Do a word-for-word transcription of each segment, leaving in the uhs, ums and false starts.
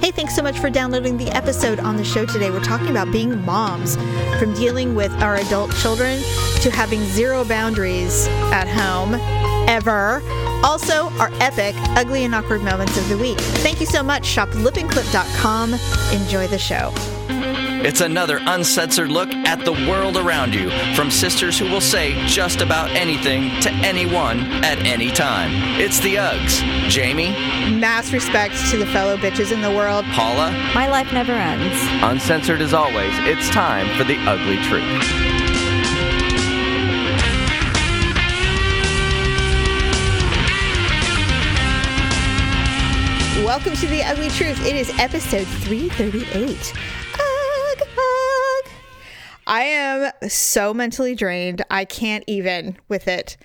Hey, thanks so much for downloading the episode. On the show today, we're talking about being moms, from dealing with our adult children to having zero boundaries at home ever. Also, our epic, ugly and awkward moments of the week. Thank you so much. Shop lip and clip dot com. Enjoy the show. It's another uncensored look at the world around you, from sisters who will say just about anything to anyone at any time. It's the Uggs. Jamie. Mass respect to the fellow bitches in the world. Paula. My life never ends. Uncensored as always, it's time for The Ugly Truth. Welcome to The Ugly Truth. It is episode three thirty-eight. Ugh, ugh. I am so mentally drained. I can't even with it.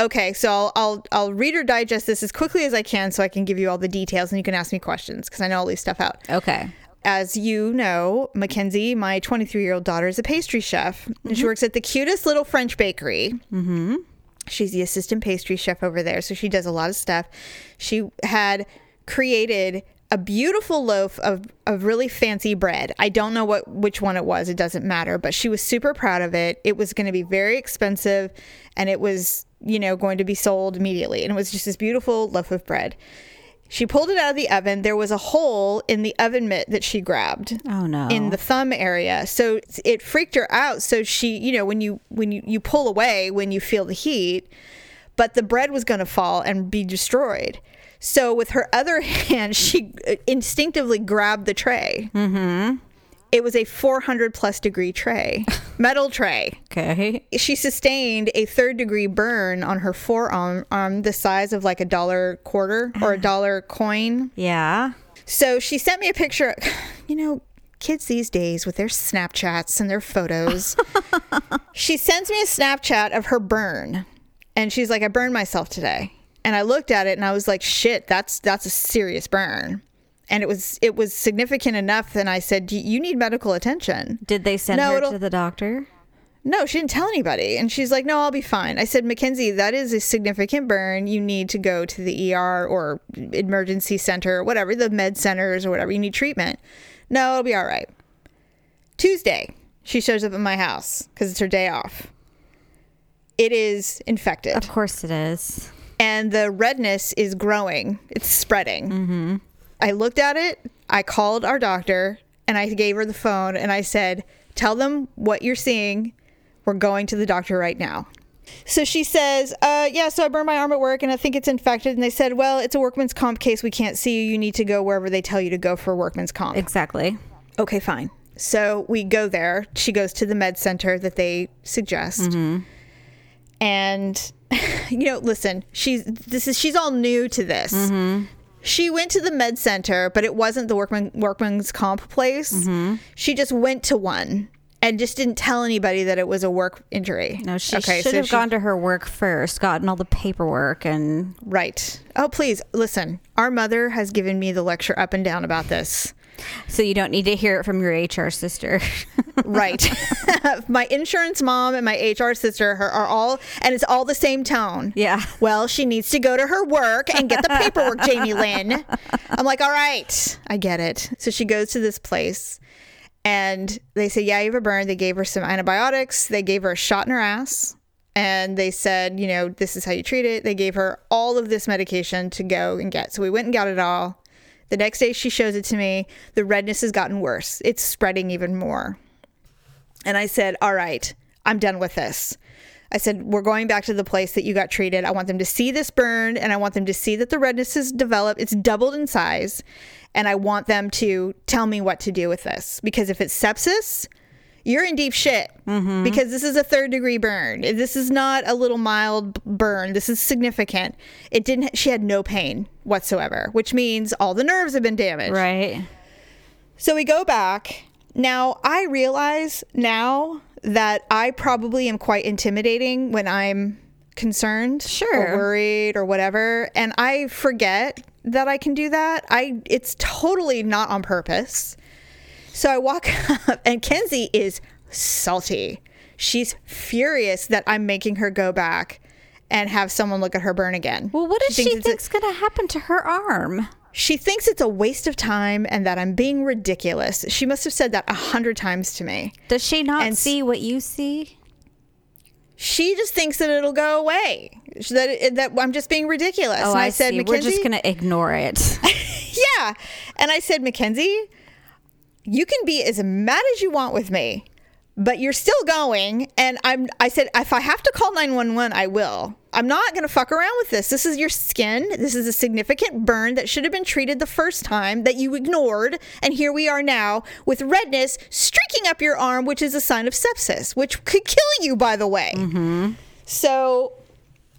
Okay, so I'll, I'll I'll read or digest this as quickly as I can so I can give you all the details and you can ask me questions because I know all these stuff out. Okay. As you know, Mackenzie, my twenty-three-year-old daughter, is a pastry chef. Mm-hmm. And she works at the cutest little French bakery. Mm-hmm. She's the assistant pastry chef over there, so she does a lot of stuff. She had created a beautiful loaf of, of really fancy bread. I don't know what which one it was. It doesn't matter. But she was super proud of it. It was going to be very expensive. And it was, you know, going to be sold immediately. And it was just this beautiful loaf of bread. She pulled it out of the oven. There was a hole in the oven mitt that she grabbed. Oh, no. In the thumb area. So it freaked her out. So she, you know, when you, when you, you pull away when you feel the heat. But the bread was going to fall and be destroyed. So with her other hand, she instinctively grabbed the tray. Mm-hmm. It was a four hundred plus degree tray, metal tray. Okay. She sustained a third degree burn on her forearm, arm the size of like a dollar quarter or a dollar coin. Yeah. So she sent me a picture. You know, kids these days with their Snapchats and their photos. She sends me a Snapchat of her burn, and she's like, "I burned myself today." And I looked at it and I was like, shit, that's that's a serious burn. And it was it was significant enough. And I said, you need medical attention. Did they send no, her to the doctor? No, she didn't tell anybody. And she's like, no, I'll be fine. I said, Mackenzie, that is a significant burn. You need to go to the E R or emergency center, or whatever, the med centers or whatever. You need treatment. No, it'll be all right. Tuesday, she shows up at my house because it's her day off. It is infected. Of course it is. And the redness is growing. It's spreading. Mm-hmm. I looked at it. I called our doctor and I gave her the phone and I said, tell them what you're seeing. We're going to the doctor right now. So she says, uh, yeah, so I burned my arm at work and I think it's infected. And they said, well, it's a workman's comp case. We can't see you. You need to go wherever they tell you to go for workman's comp. Exactly. Okay, fine. So we go there. She goes to the med center that they suggest. Mm-hmm. And you know, listen, she's this is she's all new to this. Mm-hmm. She went to the med center, but it wasn't the workman, workman's comp place. Mm-hmm. She just went to one and just didn't tell anybody that it was a work injury. No, she okay, should so have she, gone to her work first, gotten all the paperwork and right. Oh, please, listen. Our mother has given me the lecture up and down about this. So you don't need to hear it from your H R sister. Right. My insurance mom and my H R sister her, are all, and it's all the same tone. Yeah. Well, she needs to go to her work and get the paperwork, Jamie Lynn. I'm like, all right, I get it. So she goes to this place and they say, yeah, you have a burn. They gave her some antibiotics. They gave her a shot in her ass. And they said, you know, this is how you treat it. They gave her all of this medication to go and get. So we went and got it all. The next day she shows it to me. The redness has gotten worse. It's spreading even more. And I said, all right, I'm done with this. I said, we're going back to the place that you got treated. I want them to see this burn and I want them to see that the redness has developed. It's doubled in size. And I want them to tell me what to do with this. Because if it's sepsis, you're in deep shit. Mm-hmm. Because this is a third degree burn. This is not a little mild burn. This is significant. It didn't. She had no pain whatsoever, which means all the nerves have been damaged. Right. So we go back. Now, I realize now that I probably am quite intimidating when I'm concerned, sure, or worried or whatever. And I forget that I can do that. I it's totally not on purpose. So I walk up and Kenzie is salty. She's furious that I'm making her go back and have someone look at her burn again. Well, what does she, she thinks, thinks going to happen to her arm? She thinks it's a waste of time and that I'm being ridiculous. She must have said that a hundred times to me. Does she not and see what you see? She just thinks that it'll go away. That it, that I'm just being ridiculous. Oh, and I, I said, see. Mackenzie, we're just going to ignore it. Yeah. And I said, Mackenzie, you can be as mad as you want with me, but you're still going. And I'm, I said, if I have to call nine one one, I will. I'm not going to fuck around with this. This is your skin. This is a significant burn that should have been treated the first time that you ignored. And here we are now with redness streaking up your arm, which is a sign of sepsis, which could kill you, by the way. Mm-hmm. So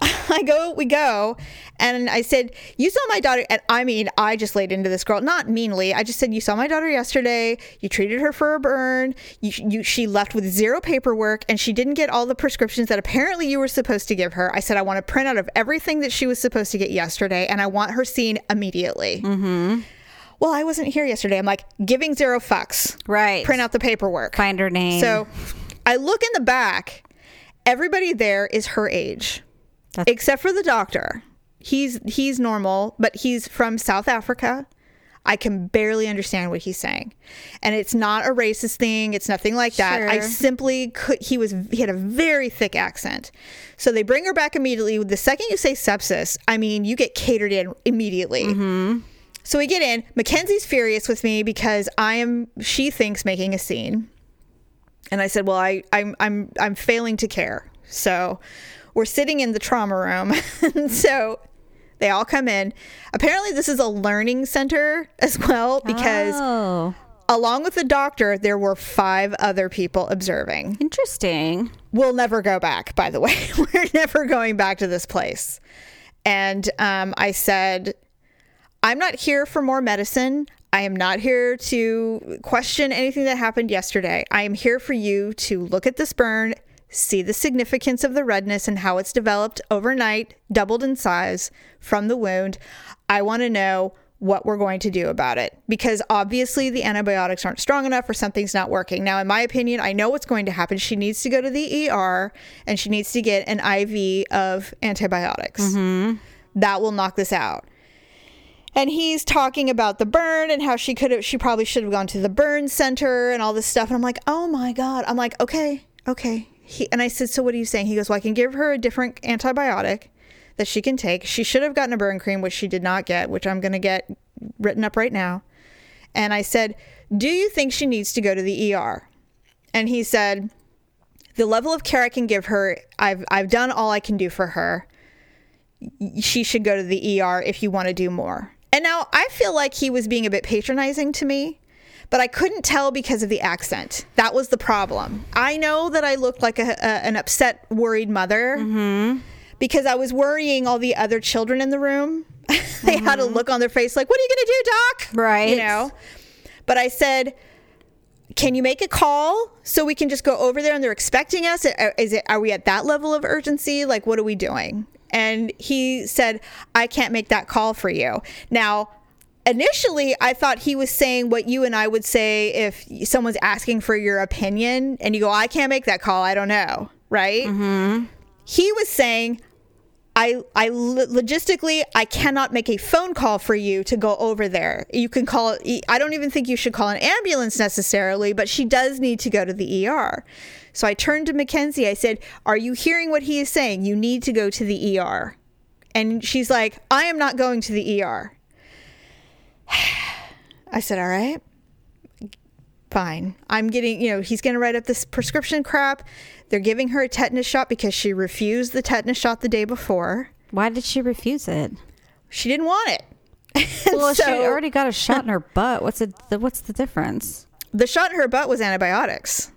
I go, we go. And I said, you saw my daughter. And I mean, I just laid into this girl, not meanly. I just said, you saw my daughter yesterday. You treated her for a burn. You, you, she left with zero paperwork and she didn't get all the prescriptions that apparently you were supposed to give her. I said, I want a printout of everything that she was supposed to get yesterday. And I want her seen immediately. Mm-hmm. Well, I wasn't here yesterday. I'm like, giving zero fucks. Right. Print out the paperwork. Find her name. So I look in the back. Everybody there is her age. That's- except for the doctor. He's he's normal, but he's from South Africa. I can barely understand what he's saying. And it's not a racist thing. It's nothing like that. Sure. I simply could. He was he had a very thick accent. So they bring her back immediately. The second you say sepsis, I mean, you get catered in immediately. Mm-hmm. So we get in. Mackenzie's furious with me because I am, she thinks, making a scene. And I said, well, I, I'm, I'm, I'm failing to care. So we're sitting in the trauma room. So they all come in. Apparently, this is a learning center as well, because oh. along with the doctor, there were five other people observing. Interesting. We'll never go back, by the way. We're never going back to this place. And um, I said, I'm not here for more medicine. I am not here to question anything that happened yesterday. I am here for you to look at this burn, see the significance of the redness and how it's developed overnight, doubled in size from the wound. I want to know what we're going to do about it, because obviously the antibiotics aren't strong enough or something's not working. Now, in my opinion, I know what's going to happen. She needs to go to the E R and she needs to get an I V of antibiotics. Mm-hmm. That will knock this out. And he's talking about the burn and how she could have, she probably should have gone to the burn center and all this stuff. And I'm like, oh my God. I'm like, okay, okay. He, and I said, so what are you saying? He goes, well, I can give her a different antibiotic that she can take. She should have gotten a burn cream, which she did not get, which I'm going to get written up right now. And I said, do you think she needs to go to the E R? And he said, the level of care I can give her, I've I've done all I can do for her. She should go to the E R if you want to do more. And now I feel like he was being a bit patronizing to me. But I couldn't tell because of the accent. That was the problem. I know that I looked like a, a, an upset, worried mother mm-hmm. because I was worrying all the other children in the room. They mm-hmm. had a look on their face like, what are you going to do, Doc? Right. You know. But I said, can you make a call so we can just go over there and they're expecting us? Is it? Are we at that level of urgency? Like, what are we doing? And he said, I can't make that call for you. Now, initially, I thought he was saying what you and I would say if someone's asking for your opinion and you go, I can't make that call. I don't know. Right. Mm-hmm. He was saying, I, I logistically, I cannot make a phone call for you to go over there. You can call. I don't even think you should call an ambulance necessarily, but she does need to go to the E R. So I turned to Mackenzie. I said, are you hearing what he is saying? You need to go to the E R. And she's like, I am not going to the E R. I said, all right, fine. I'm getting, you know, he's going to write up this prescription crap. They're giving her a tetanus shot because she refused the tetanus shot the day before. Why did she refuse it? She didn't want it. Well, so, she already got a shot in her butt. What's it, the, what's the difference? The shot in her butt was antibiotics.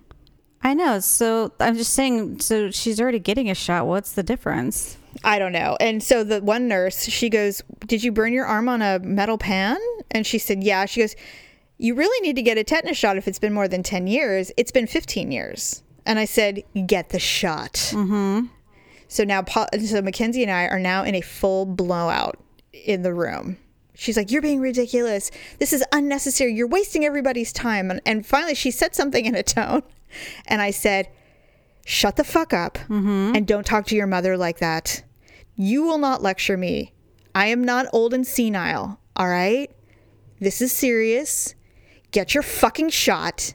I know. So I'm just saying, so she's already getting a shot. What's the difference? I don't know. And so the one nurse, she goes, did you burn your arm on a metal pan? And she said, yeah. She goes, you really need to get a tetanus shot if it's been more than ten years. It's been fifteen years. And I said, get the shot. Mm-hmm. So now so Mackenzie and I are now in a full blowout in the room. She's like, you're being ridiculous. This is unnecessary. You're wasting everybody's time. And, and finally, she said something in a tone. And I said, shut the fuck up mm-hmm. and don't talk to your mother like that. You will not lecture me. I am not old and senile. all right? This is serious. Get your fucking shot.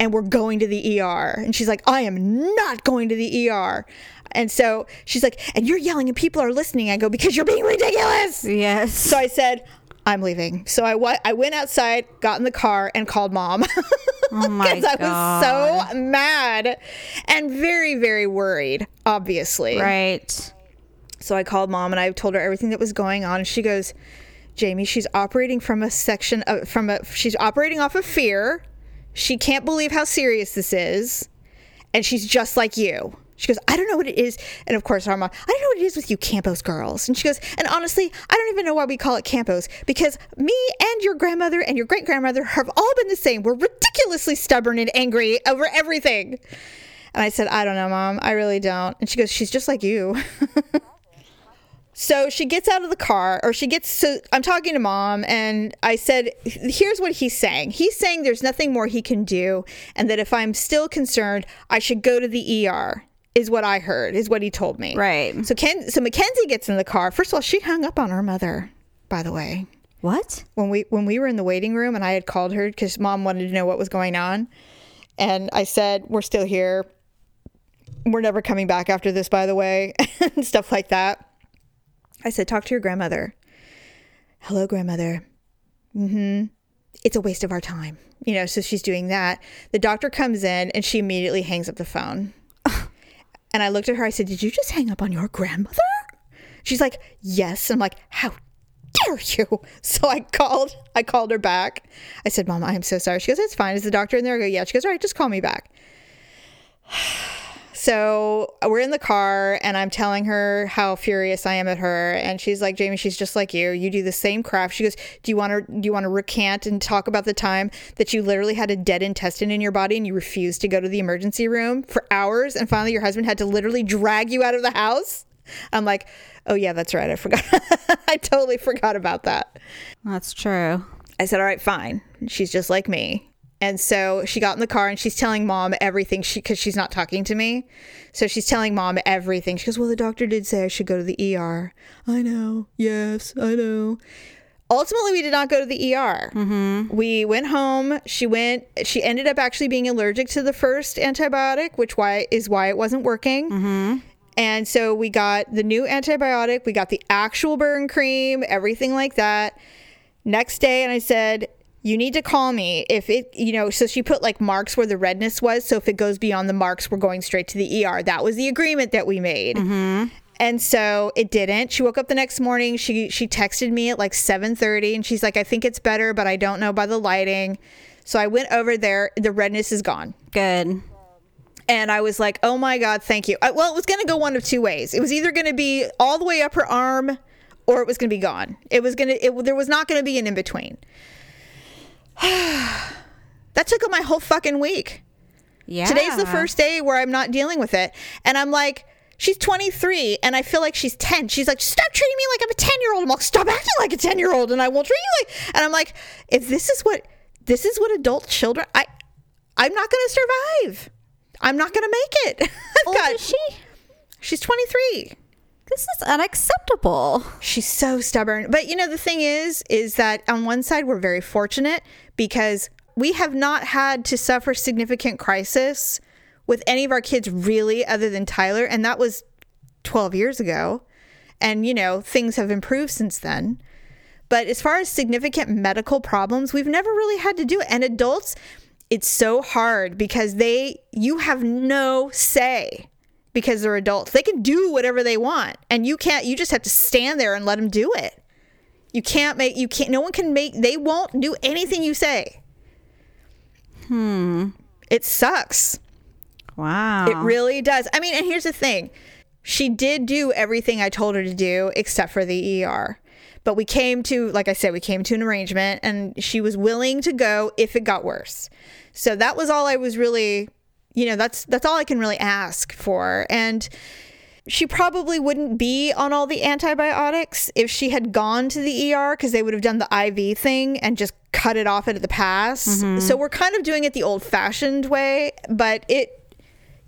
And we're going to the E R. And she's like, I am not going to the E R. And so she's like, and you're yelling and people are listening. I go, because you're being ridiculous. Yes. So I said, I'm leaving. So I, w- I went outside, got in the car, and called mom. Oh my God. Because I was so mad and very, very worried, obviously. Right. So I called mom and I told her everything that was going on. And she goes, Jamie, she's operating from a section of, from a, she's operating off of fear. She can't believe how serious this is. And she's just like you. She goes, I don't know what it is. And of course, our mom, I don't know what it is with you Campos girls. And she goes, and honestly, I don't even know why we call it Campos, because me and your grandmother and your great grandmother have all been the same. We're ridiculously stubborn and angry over everything. And I said, I don't know, mom. I really don't. And she goes, she's just like you. So she gets out of the car, or she gets, so I'm talking to mom, and I said, here's what he's saying. He's saying there's nothing more he can do, and that if I'm still concerned, I should go to the E R. Is what I heard, is what he told me. Right. So Ken, so Mackenzie gets in the car. First of all, she hung up on her mother, by the way. What? When we when we were in the waiting room and I had called her because mom wanted to know what was going on. And I said, we're still here. We're never coming back after this, by the way, and stuff like that. I said, talk to your grandmother. Hello, grandmother. Mm-hmm. It's a waste of our time. You know, so she's doing that. The doctor comes in and she immediately hangs up the phone. And I looked at her, I said, did you just hang up on your grandmother? She's like, yes. And I'm like, how dare you? So I called, I called her back. I said, Mom, I am so sorry. She goes, it's fine. Is the doctor in there? I go, yeah. She goes, all right, just call me back. So we're in the car and I'm telling her how furious I am at her. And she's like, Jamie, she's just like you. You do the same crap. She goes, do you want to, do you want to recant and talk about the time that you literally had a dead intestine in your body and you refused to go to the emergency room for hours? And finally your husband had to literally drag you out of the house. I'm like, oh yeah, that's right. I forgot. I totally forgot about that. That's true. I said, all right, fine. She's just like me. And so she got in the car and she's telling mom everything she because she's not talking to me. So she's telling mom everything. She goes, well, the doctor did say I should go to the E R. I know. Yes, I know. Ultimately, we did not go to the E R. Mm-hmm. We went home. She went. She ended up actually being allergic to the first antibiotic, which why is why it wasn't working. Mm-hmm. And so we got the new antibiotic. We got the actual burn cream, everything like that. Next day. And I said, you need to call me if it, you know, so she put like marks where the redness was. So if it goes beyond the marks, we're going straight to the E R. That was the agreement that we made. Mm-hmm. And so it didn't. She woke up the next morning. She she texted me at like seven thirty and she's like, I think it's better, but I don't know by the lighting. So I went over there. The redness is gone. Good. And I was like, oh, my God, thank you. I, well, it was going to go one of two ways. It was either going to be all the way up her arm or it was going to be gone. It was going to there was not going to be an in between. That took up my whole fucking week. Yeah. Today's the first day where I'm not dealing with it. And I'm like, she's twenty-three and I feel like she's ten. She's like, stop treating me like I'm a ten-year-old. I'm like, stop acting like a ten-year-old and I won't treat you like. And I'm like, if this is what this is what adult children, I I'm not gonna survive. I'm not gonna make it. Old God. Is she? She's twenty-three. This is unacceptable. She's so stubborn. But, you know, the thing is, is that on one side, we're very fortunate because we have not had to suffer significant crisis with any of our kids really other than Tyler. And that was twelve years ago. And, you know, things have improved since then. But as far as significant medical problems, we've never really had to do it. And adults, it's so hard because they you have no say. Because they're adults. They can do whatever they want. And you can't, you just have to stand there and let them do it. You can't make, you can't, no one can make, they won't do anything you say. Hmm. It sucks. Wow. It really does. I mean, and here's the thing. She did do everything I told her to do except for the E R. But we came to, like I said, we came to an arrangement and she was willing to go if it got worse. So that was all I was really... You know, that's that's all I can really ask for. And she probably wouldn't be on all the antibiotics if she had gone to the E R because they would have done the I V thing and just cut it off at the pass. Mm-hmm. So we're kind of doing it the old fashioned way. But it,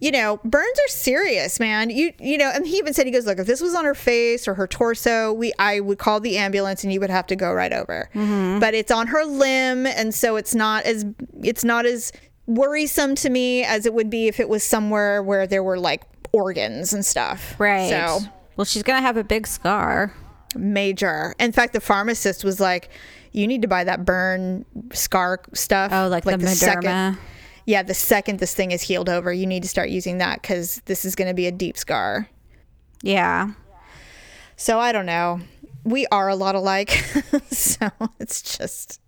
you know, burns are serious, man. You you know, and he even said, he goes, look, if this was on her face or her torso, we I would call the ambulance and you would have to go right over. Mm-hmm. But it's on her limb, and so it's not as it's not as worrisome to me as it would be if it was somewhere where there were like organs and stuff. Right. So, well, she's gonna have a big scar. Major. In fact, the pharmacist was like, you need to buy that burn scar stuff. Oh, like, like the, the Mederma. Second, yeah, the second this thing is healed over, you need to start using that because this is going to be a deep scar. Yeah. So I don't know. We are a lot alike. So it's just,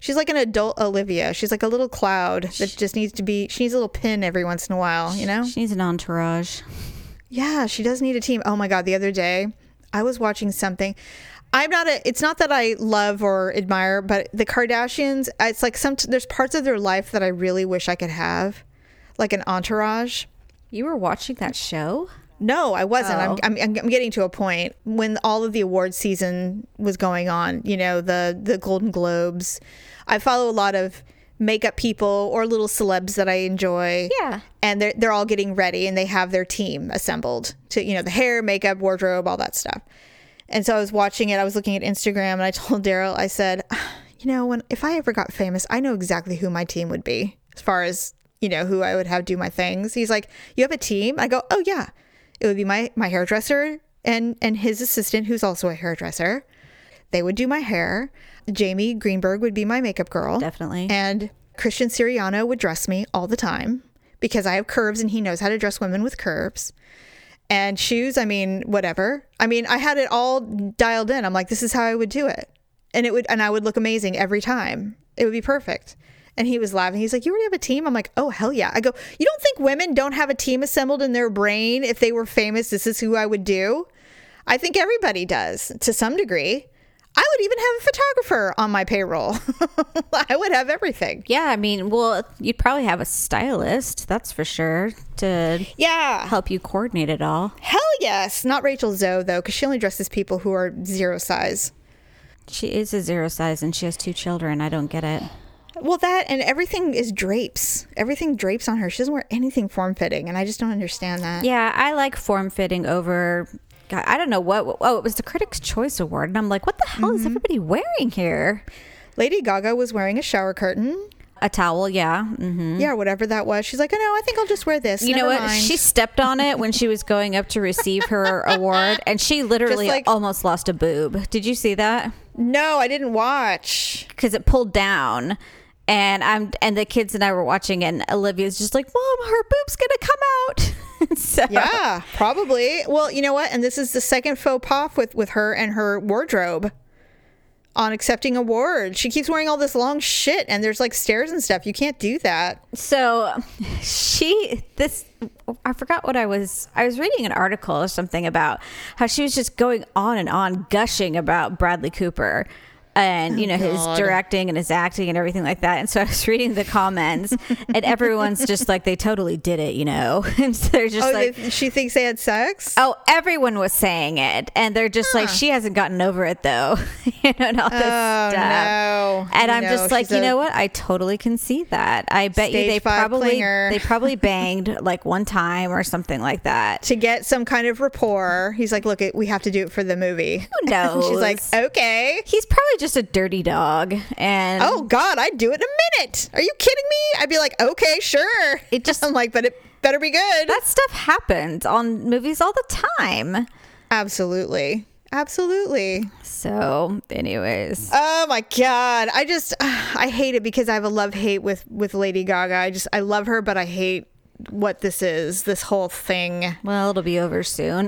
she's like an adult Olivia. She's like a little cloud that she, just needs to be, she needs a little pin every once in a while, you know? She needs an entourage. Yeah, she does need a team. Oh my God, the other day I was watching something. I'm not a, it's not that I love or admire, but the Kardashians, it's like some, there's parts of their life that I really wish I could have, like an entourage. You were watching that show? No, I wasn't. Oh. I'm, I'm I'm getting to a point when all of the award season was going on, you know, the, the Golden Globes. I follow a lot of makeup people or little celebs that I enjoy. Yeah. And they're, they're all getting ready and they have their team assembled to, you know, the hair, makeup, wardrobe, all that stuff. And so I was watching it. I was looking at Instagram and I told Daryl, I said, you know, when if I ever got famous, I know exactly who my team would be as far as, you know, who I would have do my things. He's like, you have a team? I go, oh, yeah, it would be my, my hairdresser and, and his assistant, who's also a hairdresser. They would do my hair. Jamie Greenberg would be my makeup girl. Definitely. And Christian Siriano would dress me all the time because I have curves and he knows how to dress women with curves. And shoes, I mean, whatever. I mean, I had it all dialed in. I'm like, this is how I would do it. And it would, and I would look amazing every time. It would be perfect. And he was laughing. He's like, you already have a team? I'm like, oh, hell yeah. I go, you don't think women don't have a team assembled in their brain? If they were famous, this is who I would do. I think everybody does to some degree. I would even have a photographer on my payroll. I would have everything. Yeah, I mean, well, you'd probably have a stylist, that's for sure, to yeah. help you coordinate it all. Hell yes. Not Rachel Zoe, though, because she only dresses people who are zero size. She is a zero size, and she has two children. I don't get it. Well, that and everything is drapes. Everything drapes on her. She doesn't wear anything form-fitting, and I just don't understand that. Yeah, I like form-fitting over... I don't know what. Oh, it was the Critics' Choice Award. And I'm like, what the hell mm-hmm. is everybody wearing here? Lady Gaga was wearing a shower curtain. A towel, yeah. Mm-hmm. Yeah, whatever that was. She's like, oh, no, I think I'll just wear this. You Never know what? Mind. She stepped on it when she was going up to receive her award. And she literally like, almost lost a boob. Did you see that? No, I didn't watch. Because it pulled down. And I'm and the kids and I were watching it, and Olivia's just like, Mom, her boob's going to come out. So. Yeah, probably. Well, you know what? And this is the second faux pas with, with her and her wardrobe on accepting awards. She keeps wearing all this long shit, and there's like stairs and stuff. You can't do that. So she, this, I forgot what I was, I was reading an article or something about how she was just going on and on gushing about Bradley Cooper. And, you know, oh, his God. directing and his acting and everything like that. And so I was reading the comments and everyone's just like, they totally did it, you know. And so they're just oh, like. They, she thinks they had sex? Oh, everyone was saying it. And they're just huh. like, she hasn't gotten over it, though. You know, and all this oh, stuff. No. And I'm no, just like, you know what? I totally can see that. I bet you they probably clinger. they probably banged like one time or something like that. To get some kind of rapport. He's like, look, it, we have to do it for the movie. Who knows? She's like, okay. He's probably just a dirty dog, and oh God, I'd do it in a minute. Are you kidding me? I'd be like, okay, sure. It just I'm like, but it better be good. That stuff happens on movies all the time. Absolutely, absolutely. So, anyways, oh my God, I just I hate it because I have a love hate with with Lady Gaga. I just I love her, but I hate what this is, this whole thing. Well, it'll be over soon.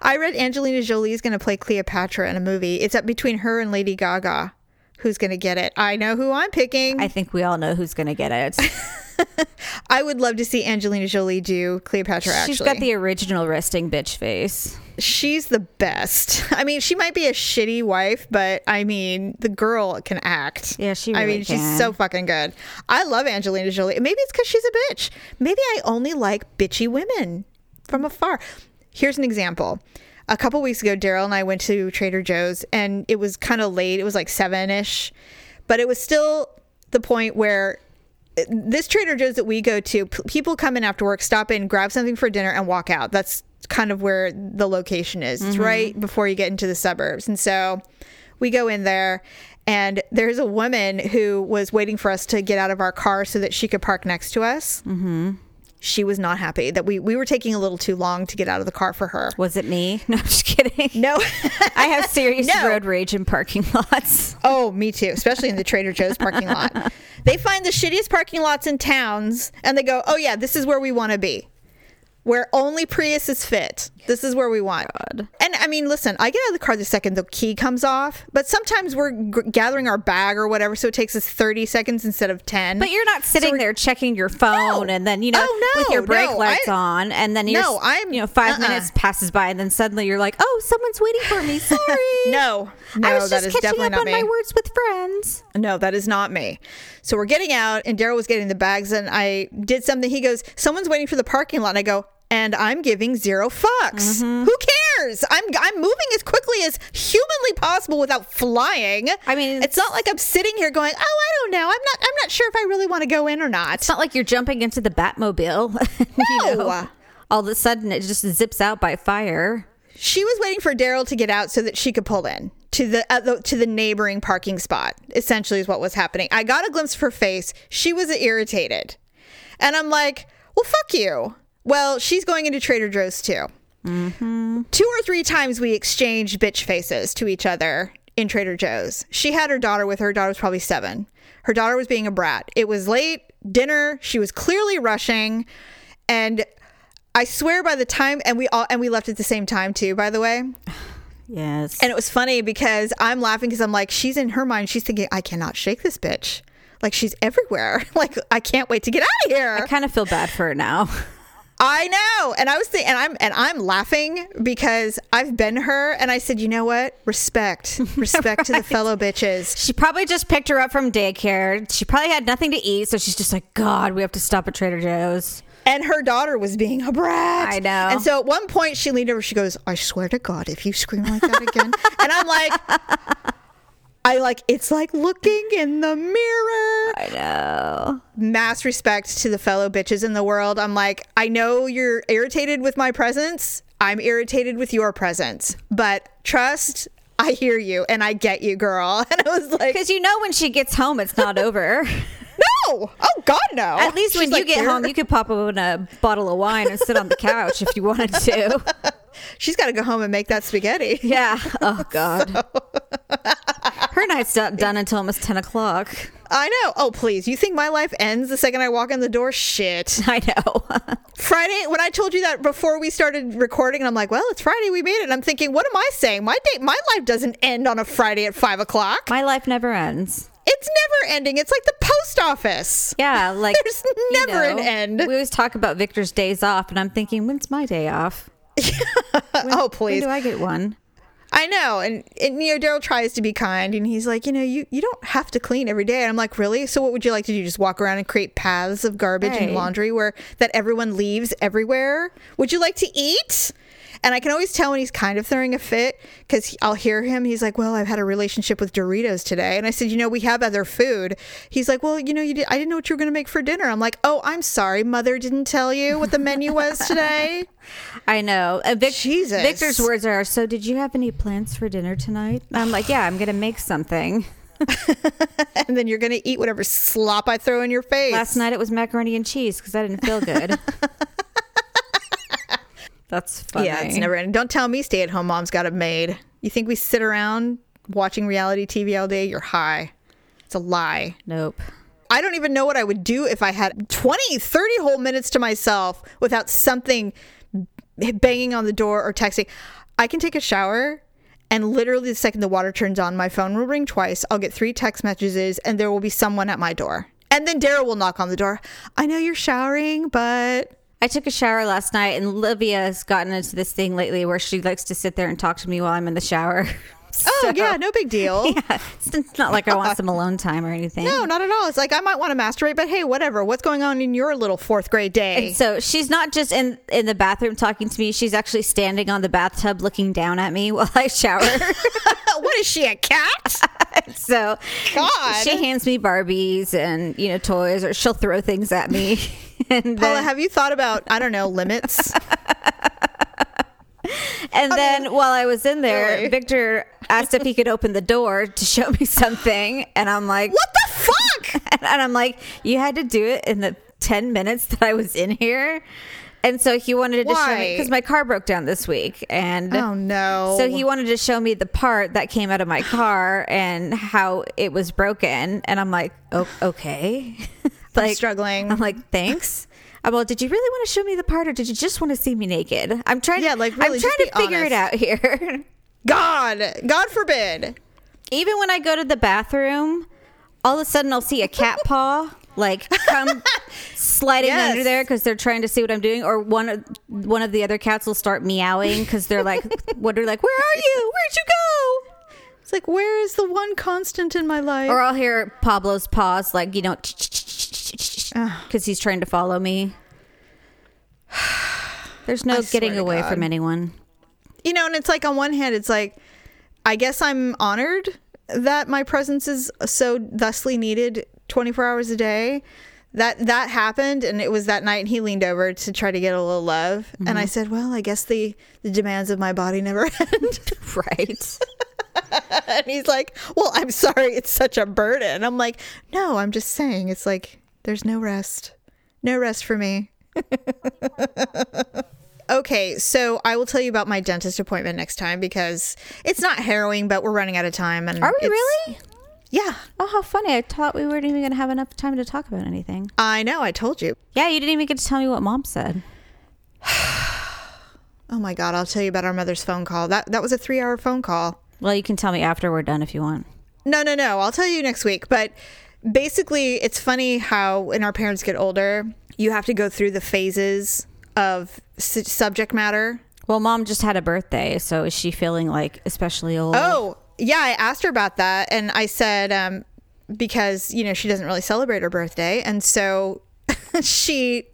I read Angelina Jolie is going to play Cleopatra in a movie. It's up between her and Lady Gaga. Who's going to get it? I know who I'm picking. I think we all know who's going to get it. I would love to see Angelina Jolie do Cleopatra, actually. She's got the original resting bitch face. She's the best. I mean, she might be a shitty wife, but I mean, the girl can act. Yeah, she really I mean, can. She's so fucking good. I love Angelina Jolie. Maybe it's because she's a bitch. Maybe I only like bitchy women from afar. Here's an example. A couple weeks ago, Daryl and I went to Trader Joe's, and it was kind of late. It was like seven-ish, but it was still the point where this Trader Joe's that we go to, p- people come in after work, stop in, grab something for dinner, and walk out. That's kind of where the location is. Mm-hmm. It's right before you get into the suburbs. And so we go in there, and there's a woman who was waiting for us to get out of our car so that she could park next to us. Mm-hmm. She was not happy that we, we were taking a little too long to get out of the car for her. Was it me? No, I'm just kidding. No. I have serious no. road rage in parking lots. Oh, me too. Especially in the Trader Joe's parking lot. They find the shittiest parking lots in towns, and they go, oh, yeah, this is where we want to be. Where only Priuses fit. This is where we want. God. And I mean, listen, I get out of the car the second the key comes off, but sometimes we're g- gathering our bag or whatever, so it takes us thirty seconds instead of ten. But you're not sitting so there checking your phone no. and then, you know, oh, no, with your brake no, lights I, on, and then you're, no, I'm, you know, five uh-uh. minutes passes by, and then suddenly you're like, oh, someone's waiting for me. Sorry. no, no, I was just catching up on me. my words with friends. No, that is not me. So we're getting out, and Daryl was getting the bags, and I did something. He goes, someone's waiting for the parking lot. And I go, and I'm giving zero fucks. Mm-hmm. Who cares? I'm I'm moving as quickly as humanly possible without flying. I mean, it's, it's not like I'm sitting here going, oh, I don't know. I'm not I'm not sure if I really want to go in or not. It's not like you're jumping into the Batmobile. No. You know, all of a sudden, it just zips out by fire. She was waiting for Daryl to get out so that she could pull in to the, uh, the to the neighboring parking spot, essentially is what was happening. I got a glimpse of her face. She was irritated. And I'm like, well, fuck you. Well, she's going into Trader Joe's too. Mm-hmm. Two or three times we exchanged bitch faces to each other in Trader Joe's. She had her daughter with her. Her daughter was probably seven. Her daughter was being a brat. It was late, dinner. She was clearly rushing. And I swear by the time, and we all, and we left at the same time too, by the way. Yes. And it was funny because I'm laughing because I'm like, she's in her mind. She's thinking, I cannot shake this bitch. Like, she's everywhere. Like, I can't wait to get out of here. I kind of feel bad for her now. I know. And I was thinking, and I'm and I'm laughing because I've been her, and I said, you know what? Respect. Respect right. to the fellow bitches. She probably just picked her up from daycare. She probably had nothing to eat, so she's just like, God, we have to stop at Trader Joe's. And her daughter was being a brat. I know. And so at one point she leaned over, she goes, I swear to God, if you scream like that again. And I'm like, I like, it's like looking in the mirror. I know. Mass respect to the fellow bitches in the world. I'm like, I know you're irritated with my presence. I'm irritated with your presence. But trust, I hear you and I get you, girl. And I was like, because you know when she gets home, it's not over. No. Oh, God, no. At least She's when like, you get Burr. home, you could pop open a bottle of wine and sit on the couch if you wanted to. She's got to go home and make that spaghetti. Yeah. Oh, God. So. Her night's not done until almost ten o'clock. I know. Oh, please. You think my life ends the second I walk in the door? Shit. I know. Friday, when I told you that before we started recording, and I'm like, well, it's Friday. We made it. And I'm thinking, what am I saying? My day, my life doesn't end on a Friday at five o'clock. My life never ends. It's never ending. It's like the post office. Yeah. Like, there's never you know, an end. We always talk about Victor's days off, and I'm thinking, when's my day off? When, oh, please. When do I get one? I know. And, and you know, Daryl tries to be kind, and he's like, you know, you, you don't have to clean every day. And I'm like, really? So what would you like to do? Just walk around and create paths of garbage hey. and laundry where that everyone leaves everywhere? Would you like to eat? And I can always tell when he's kind of throwing a fit because I'll hear him. He's like, well, I've had a relationship with Doritos today. And I said, you know, we have other food. He's like, well, you know, you did, I didn't know what you were going to make for dinner. I'm like, oh, I'm sorry. Mother didn't tell you what the menu was today. I know. Uh, Vic- Jesus. Victor's words are, so did you have any plans for dinner tonight? I'm like, yeah, I'm going to make something. And then you're going to eat whatever slop I throw in your face. Last night it was macaroni and cheese because I didn't feel good. That's funny. Yeah, it's never ending. Don't tell me stay-at-home mom's got it made. You think we sit around watching reality T V all day? You're high. It's a lie. Nope. I don't even know what I would do if I had twenty, thirty whole minutes to myself without something banging on the door or texting. I can take a shower, and literally the second the water turns on, my phone will ring twice. I'll get three text messages, and there will be someone at my door. And then Daryl will knock on the door. I know you're showering, but... I took a shower last night, and Olivia has gotten into this thing lately where she likes to sit there and talk to me while I'm in the shower. So, oh, yeah, no big deal. Yeah, it's not like I want some alone time or anything. No, not at all. It's like I might want to masturbate, but hey, whatever. What's going on in your little fourth grade day? And so she's not just in, in the bathroom talking to me. She's actually standing on the bathtub looking down at me while I shower. What is she, a cat? So God. She hands me Barbies and, you know, toys, or she'll throw things at me. And Paula, then, have you thought about, I don't know, limits? And I then mean, while I was in there, really? Victor asked if he could open the door to show me something. And I'm like, what the fuck? And, and I'm like, you had to do it in the ten minutes that I was in here. And so he wanted to Why? show me, because my car broke down this week. And oh, no. So he wanted to show me the part that came out of my car and how it was broken. And I'm like, oh, okay. Like, I'm struggling. I'm like, thanks. I'm like, did you really want to show me the part, or did you just want to see me naked? I'm trying, yeah, like, really, I'm trying to figure honest. it out here. God, God forbid. Even when I go to the bathroom, all of a sudden I'll see a cat paw. Like, come sliding yes. under there because they're trying to see what I'm doing. Or one of, one of the other cats will start meowing because they're like, wonder, like, where are you? Where'd you go? It's like, where is the one constant in my life? Or I'll hear Pablo's paws, like, you know, because he's trying to follow me. There's no getting away from anyone. You know, and it's like, on one hand, it's like, I guess I'm honored that my presence is so thusly needed twenty-four hours a day. That that happened, and it was that night, and he leaned over to try to get a little love. Mm-hmm. And I said, well, I guess the, the demands of my body never end. Right. And he's like, well, I'm sorry, it's such a burden. I'm like, no, I'm just saying, it's like, there's no rest. No rest for me. Okay, so I will tell you about my dentist appointment next time, because it's not harrowing, but we're running out of time. And Are we really? Yeah. Oh, how funny. I thought we weren't even going to have enough time to talk about anything. I know. I told you. Yeah, you didn't even get to tell me what Mom said. Oh, my God. I'll tell you about our mother's phone call. That that was a three-hour phone call. Well, you can tell me after we're done if you want. No, no, no. I'll tell you next week. But basically, it's funny how when our parents get older, you have to go through the phases of su- subject matter. Well, Mom just had a birthday, so is she feeling, like, especially old? Oh, yeah, I asked her about that, and I said, um, because, you know, she doesn't really celebrate her birthday, and so she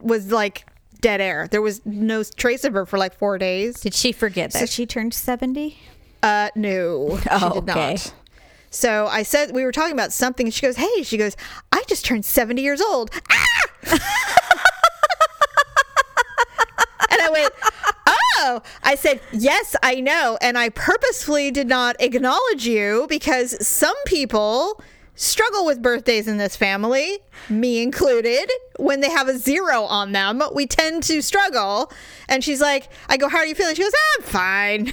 was like dead air. There was no trace of her for like four days. Did she forget that so she turned seventy? Uh, no, oh, she did okay. not. So I said, we were talking about something, and she goes, "Hey," she goes, "I just turned seventy years old." Ah! And I went, oh, I said, yes, I know. And I purposefully did not acknowledge you because some people struggle with birthdays in this family, me included. When they have a zero on them, we tend to struggle. And she's like, I go, how are you feeling? She goes, I'm fine.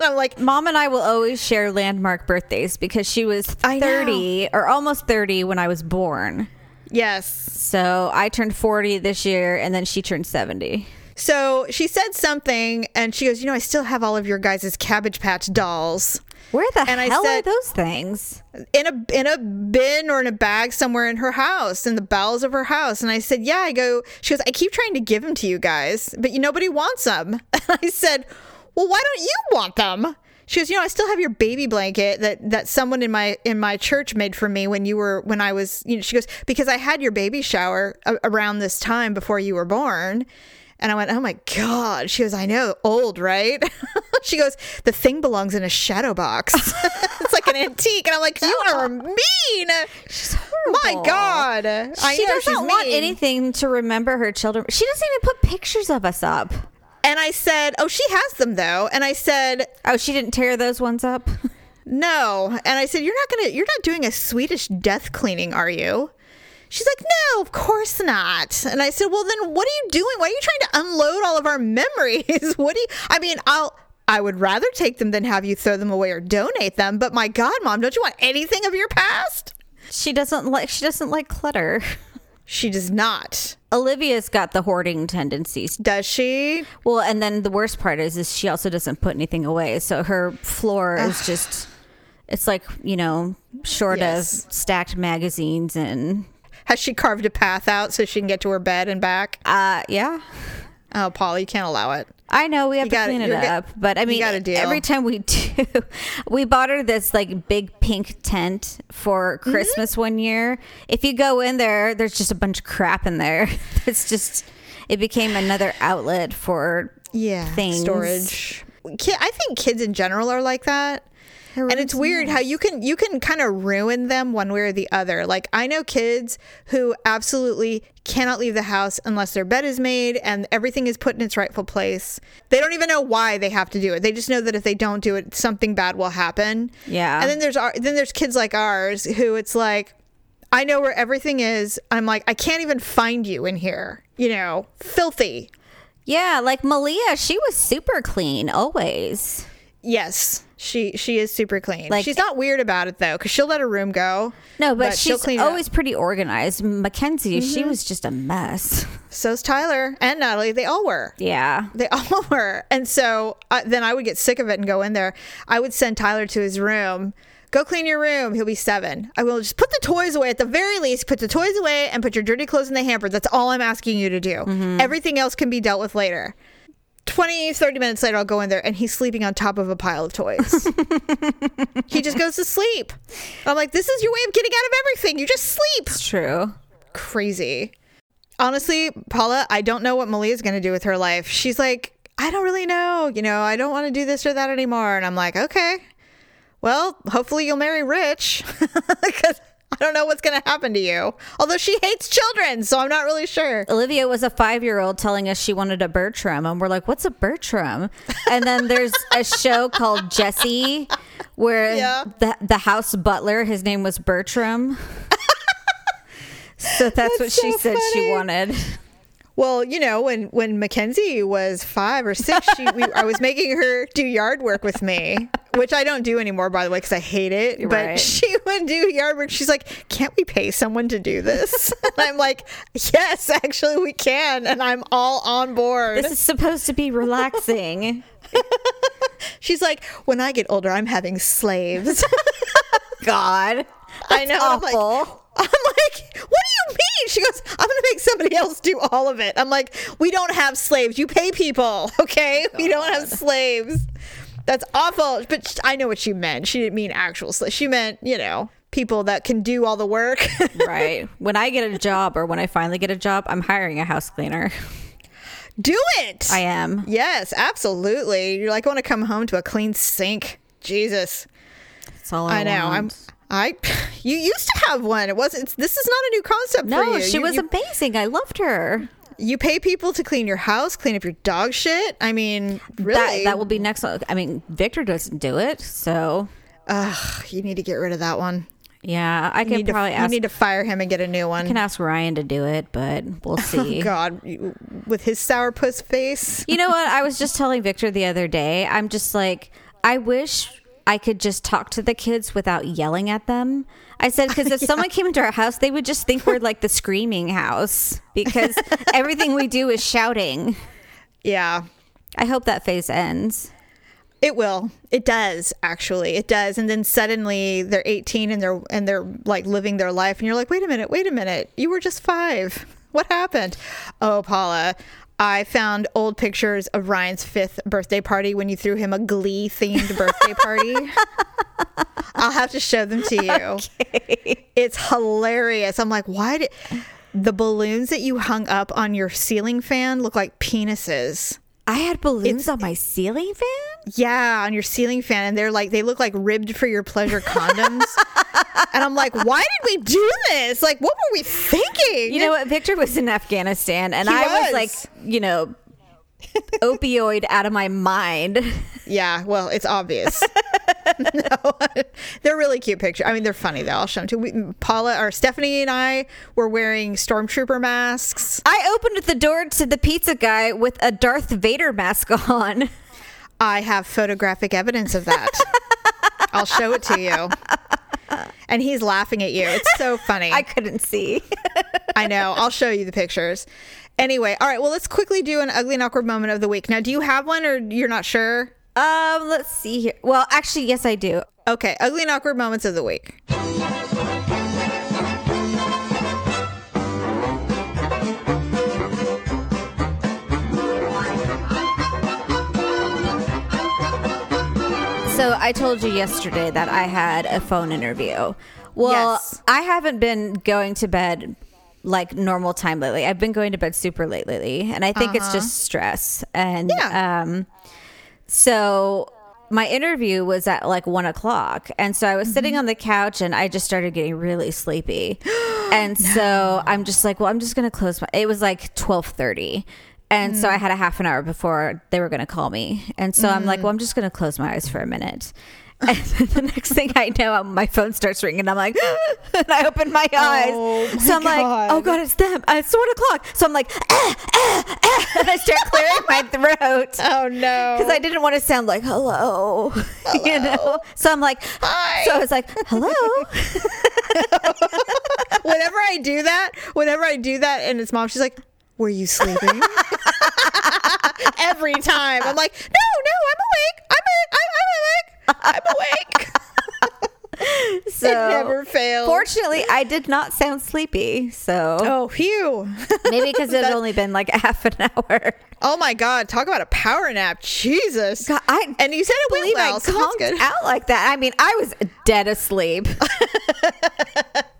I'm like, Mom and I will always share landmark birthdays because she was thirty or almost thirty when I was born. Yes. So I turned forty this year, and then she turned seventy. So she said something, and she goes, you know, I still have all of your guys' Cabbage Patch dolls. Where the and hell I said, are those things? In a in a bin or in a bag somewhere in her house, in the bowels of her house. And I said, yeah, I go, she goes, I keep trying to give them to you guys, but you, nobody wants them. And I said, well, why don't you want them? She goes, you know, I still have your baby blanket that, that someone in my in my church made for me when you were when I was, you know, she goes, because I had your baby shower a- around this time before you were born. And I went, oh, my God. She goes, I know. Old, right? She goes, the thing belongs in a shadow box. It's like an antique. And I'm like, you are mean. She's horrible. My God. I she know doesn't she's want mean. anything to remember her children. She doesn't even put pictures of us up. And I said, oh, she has them, though. And I said, oh, she didn't tear those ones up? No. And I said, you're not going to you're not doing a Swedish death cleaning, are you? She's like, no, of course not. And I said, well, then what are you doing? Why are you trying to unload all of our memories? What do you, I mean, I'll, I would rather take them than have you throw them away or donate them. But my God, Mom, don't you want anything of your past? She doesn't like, she doesn't like clutter. She does not. Olivia's got the hoarding tendencies. Does she? Well, and then the worst part is, is she also doesn't put anything away. So her floor is just, it's like, you know, short yes. of stacked magazines and... Has she carved a path out so she can get to her bed and back? Uh, yeah. Oh, Paula, you can't allow it. I know. We have you to gotta, clean it up. Get, but I mean, every time we do, we bought her this like big pink tent for Christmas mm-hmm. one year. If you go in there, there's just a bunch of crap in there. It's just, it became another outlet for yeah, things. Storage. I think kids in general are like that. And it's weird how you can you can kind of ruin them one way or the other. Like, I know kids who absolutely cannot leave the house unless their bed is made and everything is put in its rightful place. They don't even know why they have to do it. They just know that if they don't do it, something bad will happen. Yeah. And then there's then there's kids like ours who it's like, I know where everything is. I'm like, I can't even find you in here. You know, filthy. Yeah, like Malia, she was super clean always. Yes, she she is super clean. Like, she's not weird about it, though, because she'll let her room go. No, but, but she's she'll always pretty organized. Mackenzie, mm-hmm. she was just a mess. So's Tyler and Natalie. They all were. Yeah. They all were. And so uh, then I would get sick of it and go in there. I would send Tyler to his room. Go clean your room. He'll be seven. I will just put the toys away. At the very least, put the toys away and put your dirty clothes in the hamper. That's all I'm asking you to do. Mm-hmm. Everything else can be dealt with later. twenty, thirty minutes later, I'll go in there and he's sleeping on top of a pile of toys. He just goes to sleep. I'm like, this is your way of getting out of everything. You just sleep. It's true. Crazy. Honestly, Paula, I don't know what Malia's going to do with her life. She's like, I don't really know. You know, I don't want to do this or that anymore. And I'm like, okay. Well, hopefully you'll marry rich because I don't know what's going to happen to you. Although she hates children, so I'm not really sure. Olivia was a five-year-old telling us she wanted a Bertram, and we're like, what's a Bertram? And then there's a show called Jessie where yeah. the, the house butler, his name was Bertram. So that's, that's what so she said funny. She wanted. Well, you know, when, when Mackenzie was five or six, she, we, I was making her do yard work with me, which I don't do anymore, by the way, because I hate it. You're but right. She would do yard work. She's like, can't we pay someone to do this? And I'm like, yes, actually, we can. And I'm all on board. This is supposed to be relaxing. She's like, when I get older, I'm having slaves. God. That's I know. Awful. I'm like, I'm like, what do you mean? She goes, I'm going to make somebody else do all of it. I'm like, we don't have slaves. You pay people, okay? God. We don't have slaves. That's awful. But I know what she meant. She didn't mean actual slaves. She meant, you know, people that can do all the work. Right. When I get a job or when I finally get a job, I'm hiring a house cleaner. Do it. I am. Yes, absolutely. You're like, I want to come home to a clean sink. Jesus. That's all I, I know. Want. I'm. I, you used to have one. It wasn't. This is not a new concept no, for you. No, she you, was you, amazing. I loved her. You pay people to clean your house, clean up your dog shit. I mean, really, that, that will be next. I mean, Victor doesn't do it, so. Ugh, you need to get rid of that one. Yeah, I can probably to, ask. You need to fire him and get a new one. I can ask Ryan to do it, but we'll see. Oh, God, with his sourpuss face. You know what? I was just telling Victor the other day. I'm just like, I wish I could just talk to the kids without yelling at them. I said, because if yeah. someone came into our house, they would just think we're like the screaming house because everything we do is shouting. Yeah. I hope that phase ends. It will. It does, actually. It does. And then suddenly they're eighteen and they're and they're like living their life. And you're like, wait a minute, wait a minute. You were just five. What happened? Oh, Paula. I found old pictures of Ryan's fifth birthday party when you threw him a Glee-themed birthday party. I'll have to show them to you. Okay. It's hilarious. I'm like, why did the balloons that you hung up on your ceiling fan look like penises? I had balloons it's, on my ceiling fan? Yeah, on your ceiling fan. And they're like, they look like ribbed for your pleasure condoms. And I'm like, why did we do this? Like, what were we thinking? You know what? Victor was in Afghanistan and he I was. was like, you know, opioid out of my mind. Yeah, well, it's obvious. No, they're really cute pictures. I mean, they're funny though. I'll show them too. We, Paula or Stephanie and I were wearing stormtrooper masks. I opened the door to the pizza guy with a Darth Vader mask on. I have photographic evidence of that. I'll show it to you. And he's laughing at you. It's so funny. I couldn't see. I know. I'll show you the pictures. Anyway, all right. Well, let's quickly do an ugly and awkward moment of the week. Now, do you have one or you're not sure? Um, let's see here. Well, actually, yes, I do. Okay. Ugly and awkward moments of the week. So I told you yesterday that I had a phone interview. Well, yes. I haven't been going to bed like normal time lately. I've been going to bed super late lately. And I think uh-huh. it's just stress. And, yeah. um, so my interview was at like one o'clock. And so I was mm-hmm. sitting on the couch and I just started getting really sleepy. And no. so I'm just like, well, I'm just going to close my, it was like twelve thirty. And mm. so I had a half an hour before they were going to call me. And so mm. I'm like, well, I'm just going to close my eyes for a minute. And the next thing I know, my phone starts ringing. And I'm like, and I open my eyes. Oh my so I'm God. like, oh God, it's them. It's one o'clock. So I'm like, ah, ah, ah, and I start clearing my throat. Oh no. Because I didn't want to sound like, hello. hello. You know? So I'm like, hi. So I was like, hello. Whenever I do that, whenever I do that and it's mom, she's like, were you sleeping? Every time. I'm like, no, no, I'm awake. I'm a, I'm, I'm awake. I'm awake. So it never fails. Fortunately, I did not sound sleepy. So oh, phew. Maybe because it had only been like a half an hour. Oh my God! Talk about a power nap, Jesus! God, I and you said it went well. I so calmed good. out like that. I mean, I was dead asleep.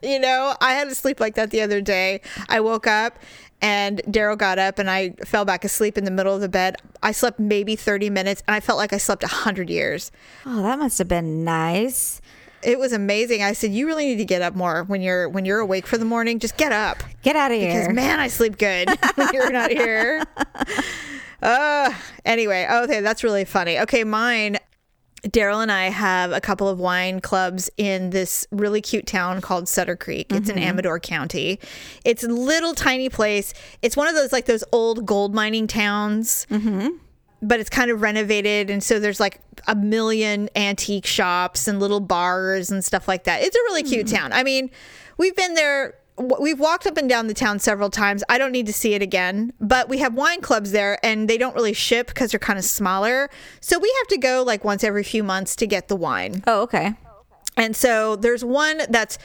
You know, I had to sleep like that the other day. I woke up. And Daryl got up and I fell back asleep in the middle of the bed. I slept maybe thirty minutes and I felt like I slept one hundred years. Oh, that must have been nice. It was amazing. I said, you really need to get up more when you're when you're awake for the morning. Just get up. Get out of here. Because, man, I sleep good when you're not here. Uh, anyway, okay, that's really funny. Okay, mine, Daryl and I have a couple of wine clubs in this really cute town called Sutter Creek. It's mm-hmm. in Amador County. It's a little tiny place. It's one of those like those old gold mining towns, mm-hmm. but it's kind of renovated. And so there's like a million antique shops and little bars and stuff like that. It's a really cute mm-hmm. town. I mean, we've been there. We've walked up and down the town several times. I don't need to see it again, but we have wine clubs there and they don't really ship because they're kind of smaller. So we have to go like once every few months to get the wine. Oh, okay. And so there's one that's,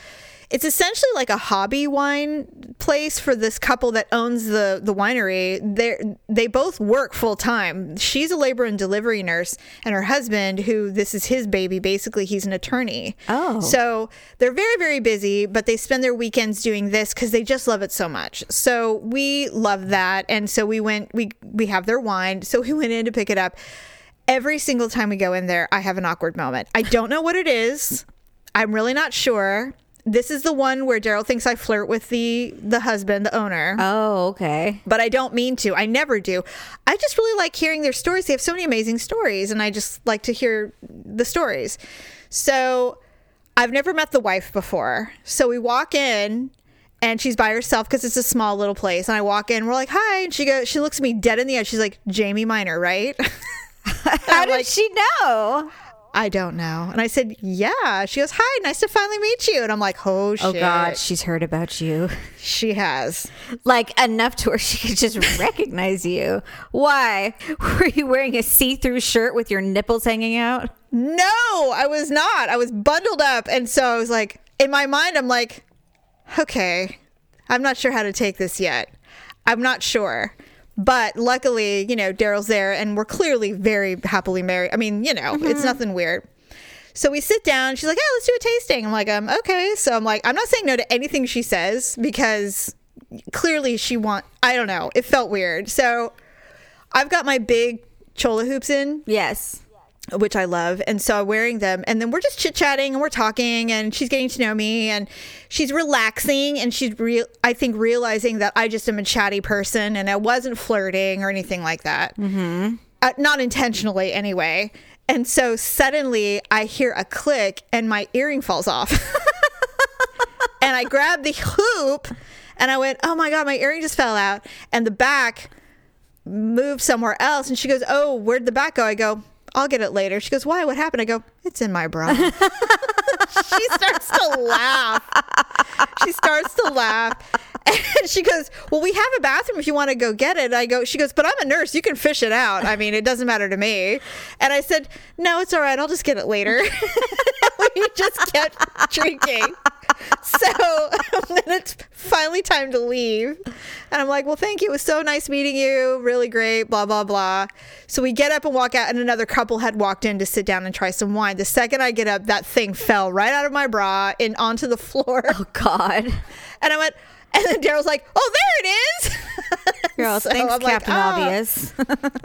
it's essentially like a hobby wine place for this couple that owns the, the winery. They're, they both work full time. She's a labor and delivery nurse and her husband, who this is his baby, basically he's an attorney. Oh. So they're very, very busy, but they spend their weekends doing this because they just love it so much. So we love that. And so we went, we, we have their wine. So we went in to pick it up. Every single time we go in there, I have an awkward moment. I don't know what it is. I'm really not sure. This is the one where Daryl thinks I flirt with the, the husband, the owner. Oh, okay. But I don't mean to. I never do. I just really like hearing their stories. They have so many amazing stories, and I just like to hear the stories. So I've never met the wife before. So we walk in, and she's by herself because it's a small little place. And I walk in. We're like, hi. And she goes, she looks at me dead in the eye. She's like, Jamie Minor, right? How did like, she know? I don't know. And I said, yeah. She goes, hi, nice to finally meet you. And I'm like, oh, shit. Oh, God, she's heard about you. She has. Like, enough to where she could just recognize you. Why? Were you wearing a see-through shirt with your nipples hanging out? No, I was not. I was bundled up. And so I was like, in my mind, I'm like, okay, I'm not sure how to take this yet. I'm not sure. But luckily, you know, Daryl's there and we're clearly very happily married. I mean, you know, mm-hmm. it's nothing weird. So we sit down. She's like, yeah, let's do a tasting. I'm like, um, okay. So I'm like, I'm not saying no to anything she says because clearly she want. I don't know. It felt weird. So I've got my big chola hoops in. Yes. Which I love. And so I'm wearing them. And then we're just chit-chatting and we're talking and she's getting to know me and she's relaxing. And she's, re- I think, realizing that I just am a chatty person and I wasn't flirting or anything like that. Mm-hmm. Uh, not intentionally anyway. And so suddenly I hear a click and my earring falls off. And I grabbed the hoop and I went, oh my God, my earring just fell out. And the back moved somewhere else. And she goes, oh, where'd the back go? I go, I'll get it later. She goes, why? What happened? I go, it's in my bra. She starts to laugh. She starts to laugh. And she goes, well, we have a bathroom if you want to go get it. I go, she goes, but I'm a nurse. You can fish it out. I mean, it doesn't matter to me. And I said, no, it's all right. I'll just get it later. We just kept drinking. So then it's finally time to leave. And I'm like, well, thank you. It was so nice meeting you. Really great. Blah, blah, blah. So we get up and walk out. And another couple had walked in to sit down and try some wine. The second I get up, that thing fell right out of my bra and onto the floor. Oh, God. And I went, and then Daryl's like, oh, there it is. Girl, so thanks, I'm Captain like, oh. Obvious.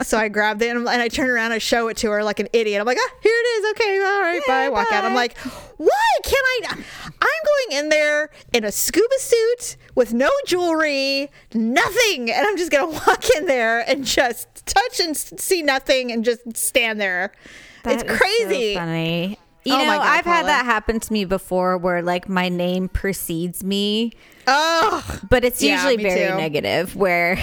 So I grabbed it and I turn around and show it to her like an idiot. I'm like, ah, here it is. Okay, all right, yeah, bye. bye. Walk out. I'm like, why can't I? I'm going in there in a scuba suit with no jewelry, nothing. And I'm just going to walk in there and just touch and see nothing and just stand there. That it's crazy. So funny. You oh know, God, I've Paula. had that happen to me before where like my name precedes me. Oh, but it's usually yeah, very too. negative where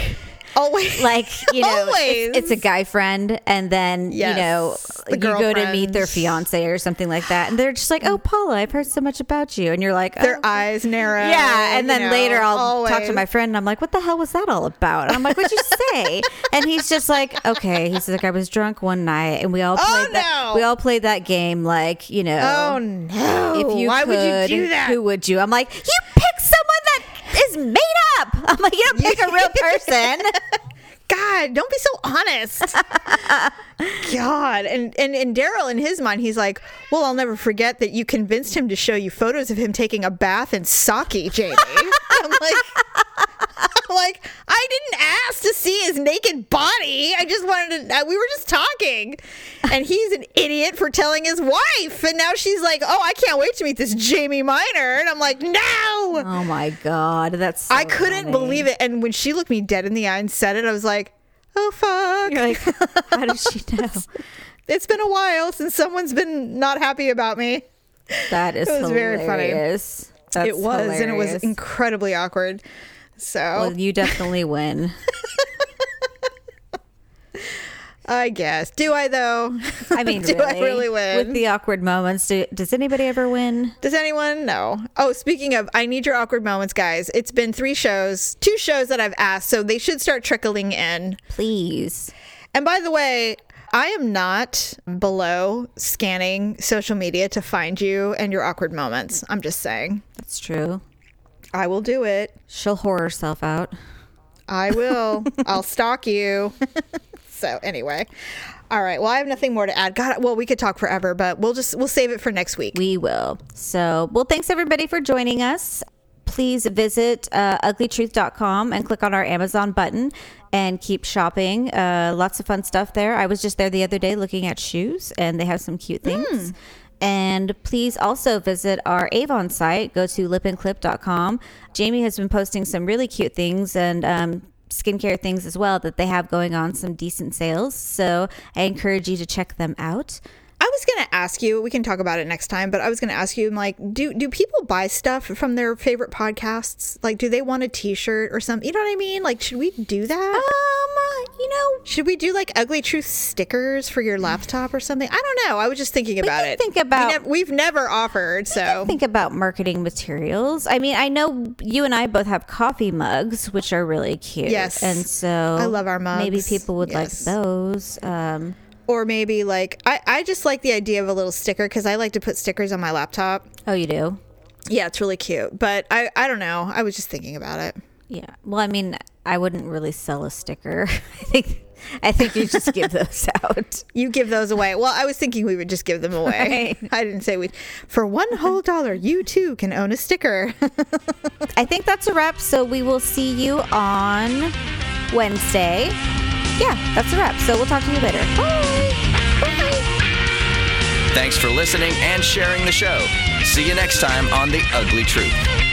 always like, you know, it's, it's a guy friend and then, yes, you know, the you girlfriend. go to meet their fiance or something like that. And they're just like, oh, Paula, I've heard so much about you. And you're like, oh. Their eyes narrow. Yeah. And then know, later I'll always. talk to my friend and I'm like, what the hell was that all about? And I'm like, what'd you say? And he's just like, okay. He's like, I was drunk one night and we all played oh, that. No. We all played that game. Like, you know, oh, no. if you Why could, would you do that? Who would you? I'm like, you pick someone that is made up. I'm like, you don't pick a real person. God, don't be so honest. God. And and, and Daryl, in his mind, he's like, well, I'll never forget that you convinced him to show you photos of him taking a bath in sake, Jamie. I'm like, I'm like, I didn't ask to see his naked body. I just wanted to, we were just talking. And he's an idiot for telling his wife. And now she's like, oh, I can't wait to meet this Jamie Minor. And I'm like, no. Oh my God. That's so I couldn't funny. believe it. And when she looked me dead in the eye and said it, I was like, oh, fuck. You're like, how does she know? It's been a while since someone's been not happy about me. That is hilarious. It was hilarious. very funny. That's it was. Hilarious. And it was incredibly awkward. So well, you definitely win. I guess. Do I though? I mean, do really? I really win? With the awkward moments, do, does anybody ever win? Does anyone? No. Oh, speaking of, I need your awkward moments, guys. It's been three shows, two shows that I've asked, so they should start trickling in. Please. And by the way, I am not below scanning social media to find you and your awkward moments. I'm just saying. That's true. I will do it. She'll whore herself out. I will. I'll stalk you. So anyway. All right. Well, I have nothing more to add. God, well, we could talk forever, but we'll just we'll save it for next week. We will. So, well, thanks everybody for joining us. Please visit uh, ugly truth dot com and click on our Amazon button and keep shopping. Uh, lots of fun stuff there. I was just there the other day looking at shoes and they have some cute things. Mm. And please also visit our Avon site. Go to lip and clip dot com. Jamie has been posting some really cute things and um, skincare things as well that they have going on, some decent sales. So I encourage you to check them out. I was going to ask you, we can talk about it next time, but I was going to ask you, like, do do people buy stuff from their favorite podcasts? Like, do they want a t-shirt or something? You know what I mean? Like, should we do that? Um, you know. Should we do, like, Ugly Truth stickers for your laptop or something? I don't know. I was just thinking about it. think about. We nev- we've never offered, so. Think about marketing materials. I mean, I know you and I both have coffee mugs, which are really cute. Yes. And so. I love our mugs. Maybe people would yes. like those. Um. Or maybe like, I, I just like the idea of a little sticker because I like to put stickers on my laptop. Oh, you do? Yeah, it's really cute. But I, I don't know. I was just thinking about it. Yeah. Well, I mean, I wouldn't really sell a sticker. I think I think you just give those out. You give those away. Well, I was thinking we would just give them away. Right. I didn't say we'd. For one whole dollar, you too can own a sticker. I think that's a wrap. So we will see you on Wednesday. Yeah, that's a wrap. So we'll talk to you later. Bye. Bye. Thanks for listening and sharing the show. See you next time on The Ugly Truth.